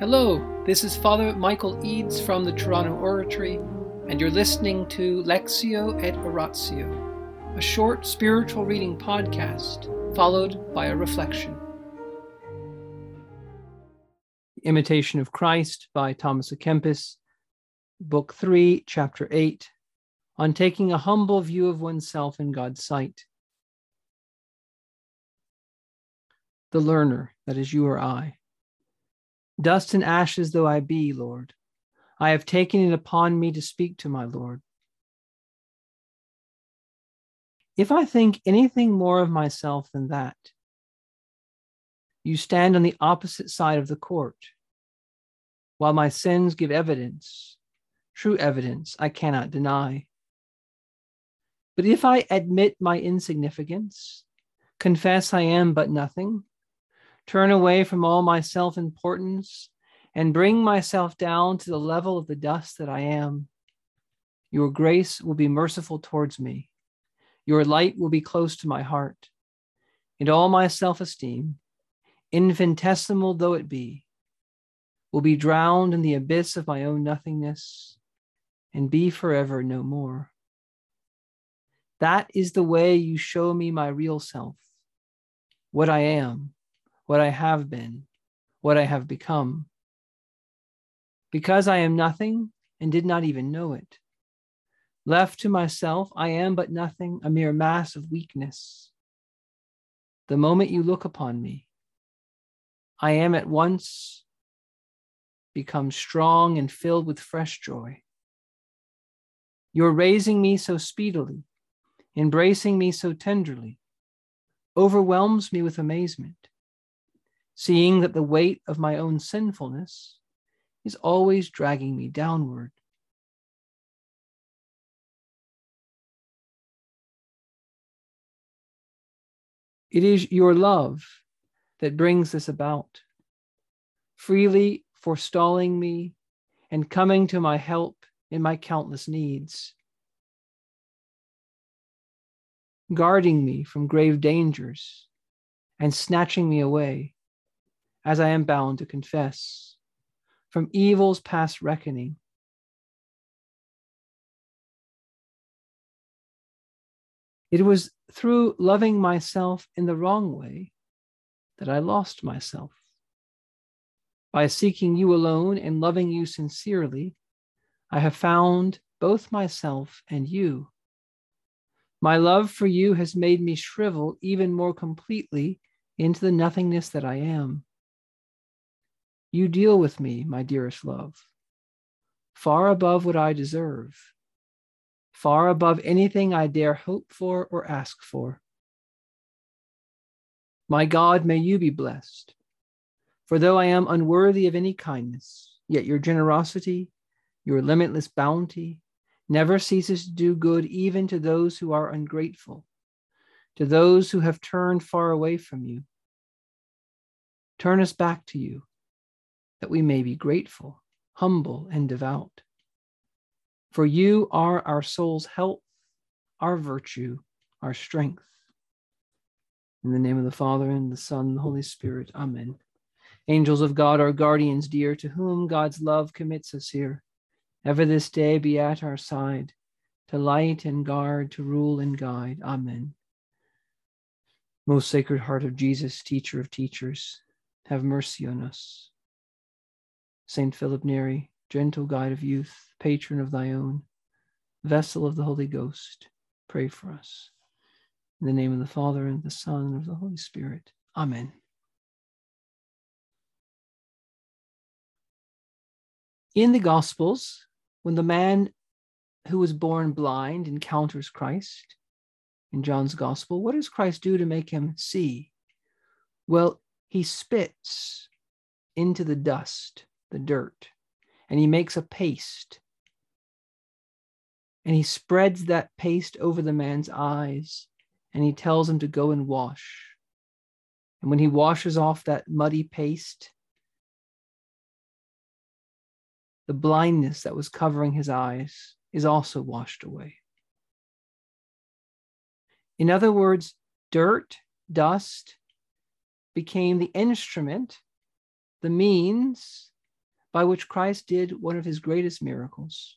Hello, this is Father Michael Eads from the Toronto Oratory, and you're listening to Lectio et Oratio, a short spiritual reading podcast followed by a reflection. Imitation of Christ by Thomas à Kempis, Book 3, Chapter 8, on taking a humble view of oneself in God's sight. The learner, that is you or I. Dust and ashes though I be, Lord, I have taken it upon me to speak to my Lord. If I think anything more of myself than that, you stand on the opposite side of the court. While my sins give evidence, true evidence I cannot deny. But if I admit my insignificance, confess I am but nothing, turn away from all my self-importance and bring myself down to the level of the dust that I am. Your grace will be merciful towards me. Your light will be close to my heart. And all my self-esteem, infinitesimal though it be, will be drowned in the abyss of my own nothingness and be forever no more. That is the way you show me my real self, what I am, what I have been, what I have become. Because I am nothing and did not even know it. Left to myself, I am but nothing, a mere mass of weakness. The moment you look upon me, I am at once become strong and filled with fresh joy. You're raising me so speedily, embracing me so tenderly, overwhelms me with amazement. Seeing that the weight of my own sinfulness is always dragging me downward. It is your love that brings this about, freely forestalling me and coming to my help in my countless needs, guarding me from grave dangers and snatching me away, as I am bound to confess, from evil's past reckoning. It was through loving myself in the wrong way that I lost myself. By seeking you alone and loving you sincerely, I have found both myself and you. My love for you has made me shrivel even more completely into the nothingness that I am. You deal with me, my dearest love, far above what I deserve, far above anything I dare hope for or ask for. My God, may you be blessed, for though I am unworthy of any kindness, yet your generosity, your limitless bounty, never ceases to do good even to those who are ungrateful, to those who have turned far away from you. Turn us back to you, that we may be grateful, humble, and devout. For you are our soul's health, our virtue, our strength. In the name of the Father, and the Son, and the Holy Spirit, amen. Angels of God, our guardians dear, to whom God's love commits us here, ever this day be at our side, to light and guard, to rule and guide, amen. Most Sacred Heart of Jesus, teacher of teachers, have mercy on us. Saint Philip Neri, gentle guide of youth, patron of thy own, vessel of the Holy Ghost, pray for us. In the name of the Father, and the Son, and of the Holy Spirit. Amen. In the Gospels, when the man who was born blind encounters Christ, in John's Gospel, what does Christ do to make him see? Well, he spits into the dust, the dirt, and he makes a paste, and he spreads that paste over the man's eyes, and he tells him to go and wash. And when he washes off that muddy paste, the blindness that was covering his eyes is also washed away. In other words, dirt, dust became the instrument, the means by which Christ did one of his greatest miracles.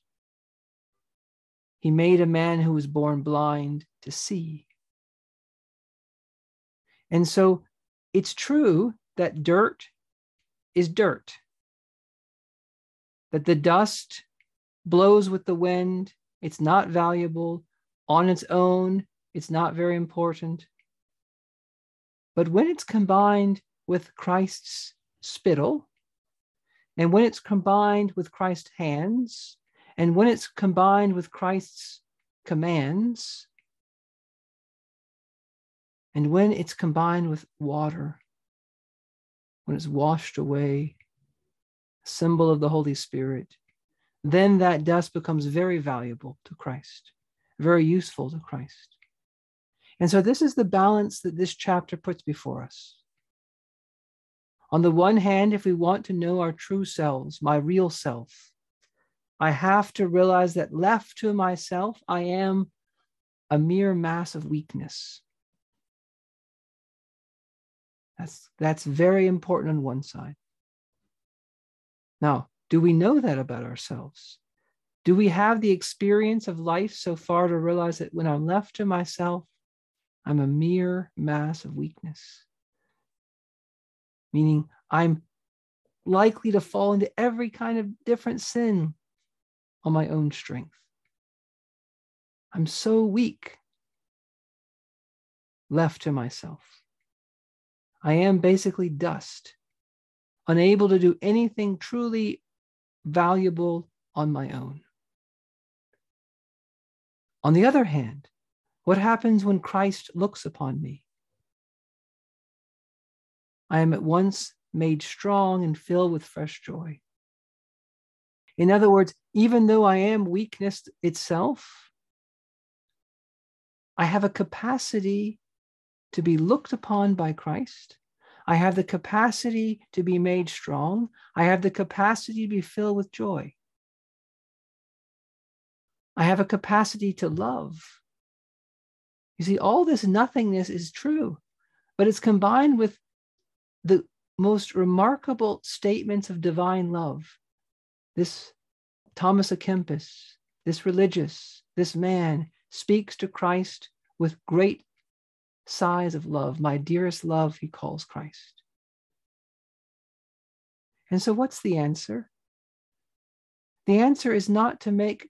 He made a man who was born blind to see. And so it's true that dirt is dirt, that the dust blows with the wind. It's not valuable on its own. It's not very important. But when it's combined with Christ's spittle, and when it's combined with Christ's hands, and when it's combined with Christ's commands, and when it's combined with water, when it's washed away, symbol of the Holy Spirit, then that dust becomes very valuable to Christ, very useful to Christ. And so this is the balance that this chapter puts before us. On the one hand, if we want to know our true selves, my real self, I have to realize that left to myself, I am a mere mass of weakness. That's very important on one side. Now, do we know that about ourselves? Do we have the experience of life so far to realize that when I'm left to myself, I'm a mere mass of weakness? Meaning I'm likely to fall into every kind of different sin on my own strength. I'm so weak, left to myself. I am basically dust, unable to do anything truly valuable on my own. On the other hand, what happens when Christ looks upon me? I am at once made strong and filled with fresh joy. In other words, even though I am weakness itself, I have a capacity to be looked upon by Christ. I have the capacity to be made strong. I have the capacity to be filled with joy. I have a capacity to love. You see, all this nothingness is true, but it's combined with the most remarkable statements of divine love. This Thomas à Kempis, this religious, this man speaks to Christ with great sighs of love. My dearest love, he calls Christ. And so what's the answer? The answer is not to make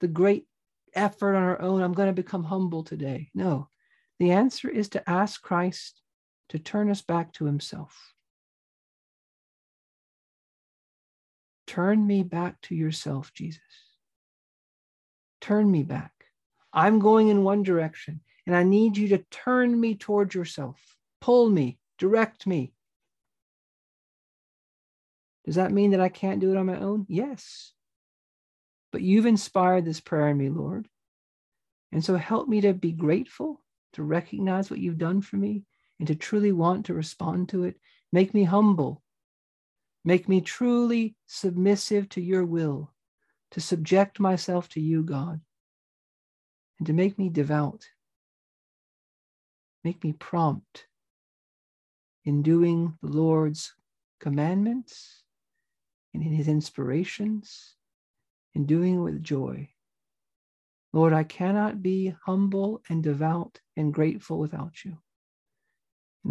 the great effort on our own. I'm going to become humble today. No, the answer is to ask Christ to turn us back to himself. Turn me back to yourself, Jesus. Turn me back. I'm going in one direction, and I need you to turn me toward yourself. Pull me, direct me. Does that mean that I can't do it on my own? Yes. But you've inspired this prayer in me, Lord. And so help me to be grateful, to recognize what you've done for me, and to truly want to respond to it. Make me humble. Make me truly submissive to your will, to subject myself to you, God, and to make me devout. Make me prompt in doing the Lord's commandments and in his inspirations, and doing it with joy. Lord, I cannot be humble and devout and grateful without you. In